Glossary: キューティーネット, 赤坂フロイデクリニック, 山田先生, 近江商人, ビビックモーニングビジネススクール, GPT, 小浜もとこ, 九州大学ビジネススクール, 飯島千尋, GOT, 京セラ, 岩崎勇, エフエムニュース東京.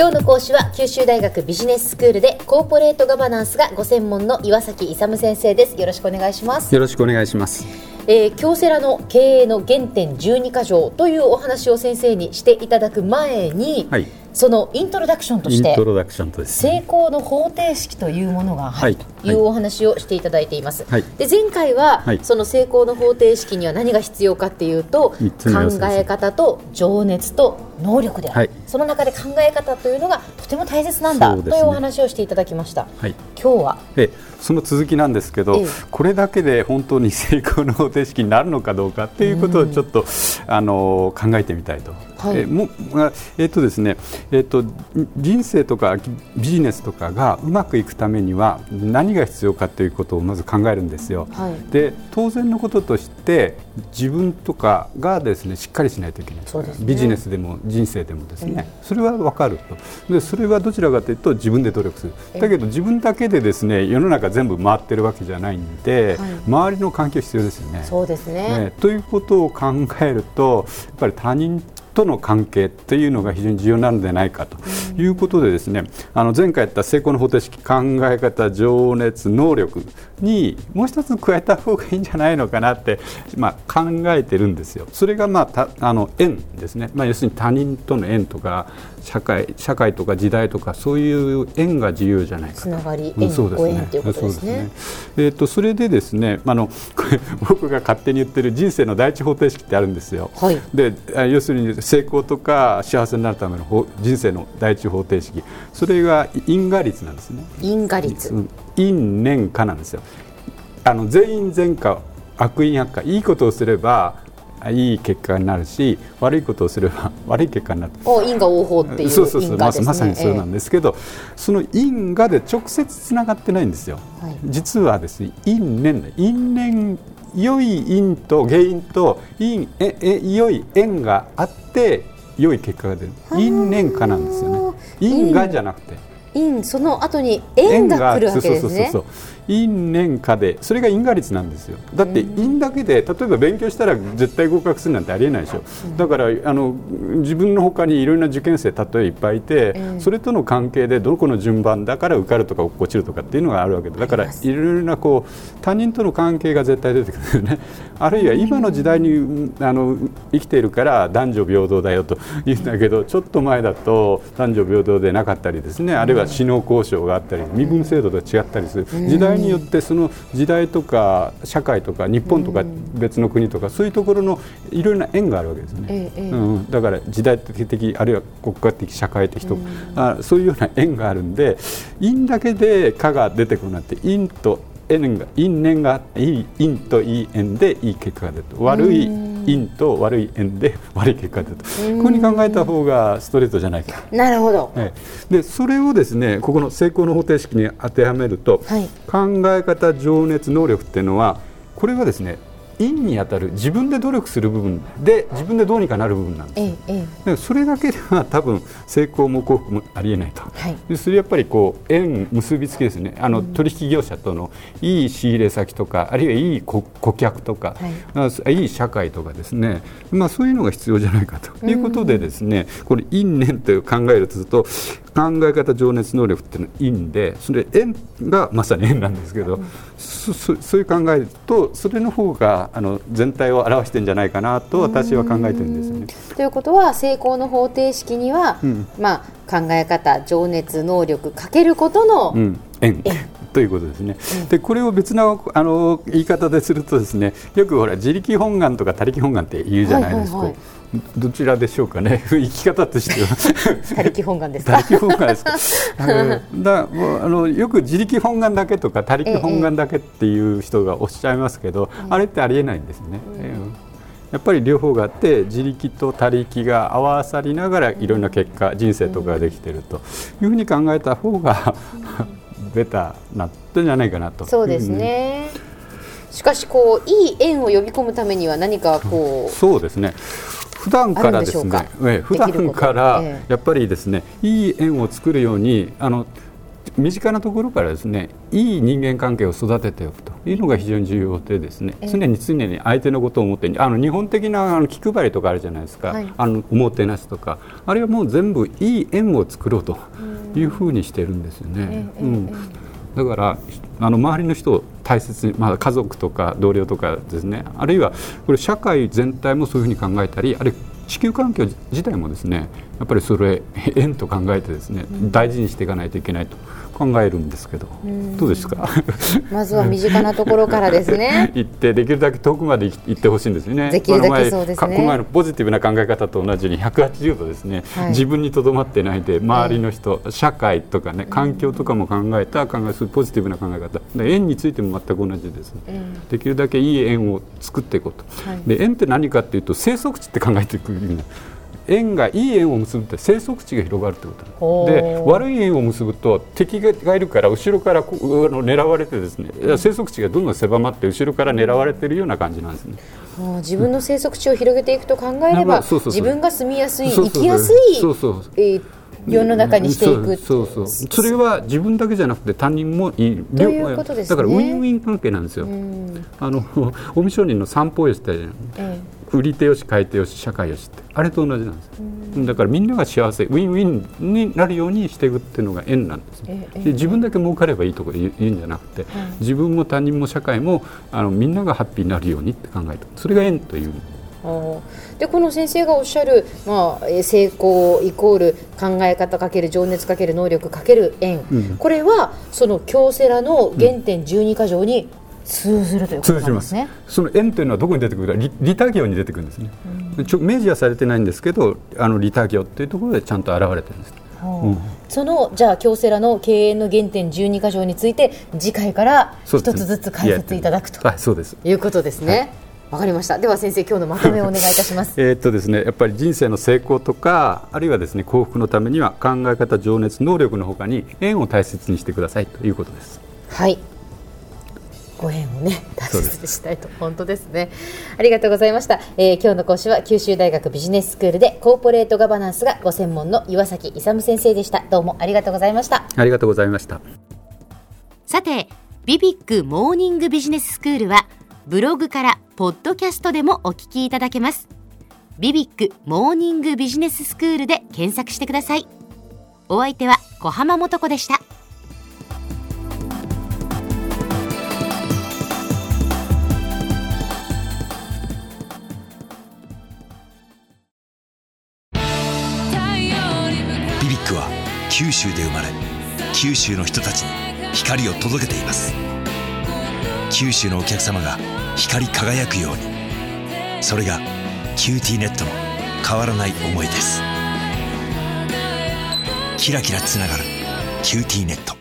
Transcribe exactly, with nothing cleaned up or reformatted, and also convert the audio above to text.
今日の講師は九州大学ビジネススクールでコーポレートガバナンスがご専門の岩崎勇先生です。よろしくお願いします。よろしくお願いします。えー、京セラの経営の原点じゅうにかじょうというお話を先生にしていただく前に、はい、そのイントロダクションとしてイントロダクションとですね、成功の方程式というものがあるというお話をしていただいています、はいはい、で前回は、はい、その成功の方程式には何が必要かというと、考え方と情熱と能力である、はい、その中で考え方というのがとても大切なんだ、ね、というお話をしていただきました、はい、今日はえその続きなんですけど、これだけで本当に成功の方程式になるのかどうかということをちょっと、うん、あの考えてみたいと、はい、えもえっとですねえっと、人生とかビジネスとかがうまくいくためには何が必要かということをまず考えるんですよ、はい、で当然のこととして自分とかがですね、しっかりしないといけない、そうですね、ビジネスでも人生でもですね、うん、それは分かると。でそれはどちらかというと自分で努力する、だけど自分だけでですね、世の中全部回ってるわけじゃないんで、はい、周りの環境必要ですよね。そうですね、ね、ということを考えるとやっぱり他人との関係というのが非常に重要なのではないかということでですね、あの前回やった成功の方程式、考え方、情熱、能力にもう一つ加えた方がいいんじゃないのかなって、まあ、考えてるんですよ。それが、まあ、たあの縁ですね、まあ、要するに他人との縁とか社会、社会とか時代とかそういう縁が重要じゃないかと。つながり、縁、ご縁ということですね。えーと、それでですね、あの僕が勝手に言ってる人生の第一方程式ってあるんですよ、はい、で要するに成功とか幸せになるための人生の第一方程式、それが因果律なんですね。因果律、因年果なんですよ。あの善因善果、悪因悪果、いいことをすればいい結果になるし、悪いことをすれば悪い結果になる。お因果応報っていう、そうそうそう、因果ですね。まさにそうなんですけど、えー、その因果で直接つながってないんですよ、はい、実はですね、因年、因年良い因と原因と因ええ良い縁があって良い結果が出る、因縁果なんですよね。因果じゃなくて因、その後に縁が来るわけですね。そうそうそうそう、因縁果で、それが因果律なんですよ。だって因だけで、例えば勉強したら絶対合格するなんてありえないでしょ。だからあの自分の他にいろいろな受験生例えいっぱいいて、それとの関係でどこの順番だから受かるとか落ちるとかっていうのがあるわけで、だからいろいろなこう他人との関係が絶対出てくるよね。あるいは今の時代にあの生きているから男女平等だよと言うんだけど、ちょっと前だと男女平等でなかったりですね、あるいは首脳交渉があったり身分制度と違ったりする時代によって、その時代とか社会とか日本とか別の国とかそういうところのいろいろな縁があるわけですね、ええ、うん、だから時代的、あるいは国家的、社会的とか、あそういうような縁があるんで、因だけで果が出てくるなんて、因と縁が、因縁がいい因といい縁でいい結果が出ると、悪い因と悪い縁で悪い結果だと、ここに考えた方がストレートじゃないか。なるほど、はい、でそれをですね、ここの成功の方程式に当てはめると、はい、考え方、情熱、能力っていうのは、これはですね、因に当たる自分で努力する部分で自分でどうにかなる部分なんです、ええ、それだけでは多分成功も幸福もありえないと、はい、でそれやっぱりこう縁、結びつきですね、あの、うん、取引業者とのいい仕入れ先とか、あるいはいい顧客とか、はい、いい社会とかですね、まあ、そういうのが必要じゃないかということでですね、うん、これ因縁という考えるとすると、考え方、情熱、能力っていうのは因で、それ縁がまさに縁なんですけど、うん、そ, そ, そういう考えると、それの方があの全体を表してるんじゃないかなと私は考えてるんですよね。ということは、成功の方程式には、うん、まあ、考え方、情熱、能力かけることの、うん、縁ということですね、うん、でこれを別なあの言い方でするとですね、よくほら自力本願とか他力本願って言うじゃないですか、はいはいはい、どちらでしょうかね、生き方としては他力本願ですか。他力本願ですかだあのよく自力本願だけとか他力本願だけっていう人がおっしゃいますけど、ええ、あれってありえないんですね、うん、やっぱり両方があって、自力と他力が合わさりながらいろんな結果、うん、人生とかができているというふうに考えた方が、うん、ベターなってんじゃないかなと。そうですね、うん、しかしこういい縁を呼び込むためには何かこう、そうですね、普段からですね、え普段からやっぱりですね、いい縁を作るように、あの身近なところからですね、いい人間関係を育てておくというのが非常に重要でですね、常に常に相手のことを思って、あの日本的なあの気配りとかあるじゃないですか、はい、あのおもてなしとか、あれはもう全部いい縁を作ろうというふうにしてるんですよね、うんうん、だからあの周りの人を大切に、まあ、家族とか同僚とかですね、あるいはこれ社会全体もそういうふうに考えたり、あるいは地球環境自体もですね、やっぱりそれ縁と考えてですね、うん、大事にしていかないといけないと考えるんですけど、うん、どうですかまずは身近なところからですね行って、できるだけ遠くまで行ってほしいんですよね。できるだけそうですね、この前のポジティブな考え方と同じにひゃくはちじゅうどですね、はい、自分にとどまってないで周りの人、はい、社会とかね、環境とかも考えた考えするポジティブな考え方で、縁についても全く同じですね、うん、できるだけいい縁を作っていこうと、はい、で縁って何かっていうと生息地って考えていく、縁がいい縁を結ぶって生息地が広がるってことなんです。で、悪い縁を結ぶと敵がいるから後ろからこう狙われてですね、生息地がどんどん狭まって後ろから狙われているような感じなんですね。もう自分の生息地を広げていくと考えれば、自分が住みやすい、生きやすい、そうそうそう、えー世の中にしていく、そうそうそう、それは自分だけじゃなくて他人もいいということですね。だからウィンウィン関係なんですよ。あの近江商人の散歩をしてたじゃない、ええ、売り手よし買い手よし社会よしって、あれと同じなんです。だからみんなが幸せ、ウィンウィンになるようにしていくっていうのが縁なんです、ね、ええ、で自分だけ儲かればいいとかいいんじゃなくて、ええ、自分も他人も社会もあのみんながハッピーになるようにって考えた、それが縁という。でこの先生がおっしゃる、まあ、成功イコール考え方かける情熱かける能力かける縁、うん、これはその京セラの原点じゅうにかじょうに通ずるということなんですね、うん、通じます。その縁というのはどこに出てくるか、 利, 利他行に出てくるんですね、うん、ちょ明示はされてないんですけど、あの利他行というところでちゃんと現れてるんです、うんうん、そのじゃあ京セラの経営の原点じゅうにかじょうについて次回から一つずつ解説いただくということですね、はい、わかりました。では先生、今日のまとめをお願いいたしますえっとですね、やっぱり人生の成功とか、あるいはですね幸福のためには考え方、情熱、能力のほかに縁を大切にしてくださいということです。はい、ご縁をね大切にしたいと。本当ですね、ありがとうございました、えー、今日の講師は九州大学ビジネススクールでコーポレートガバナンスがご専門の岩崎勇先生でした。どうもありがとうございました。ありがとうございました。さて、ビビックモーニングビジネススクールはブログからポッドキャストでもお聞きいただけます。ビビックモーニングビジネススクールで検索してください。お相手は小浜もとこでした。ビビックは九州で生まれ、九州の人たちに光を届けています。九州のお客様が光り輝くように、それがキューティーネットの変わらない思いです。キラキラつながるキューティーネット。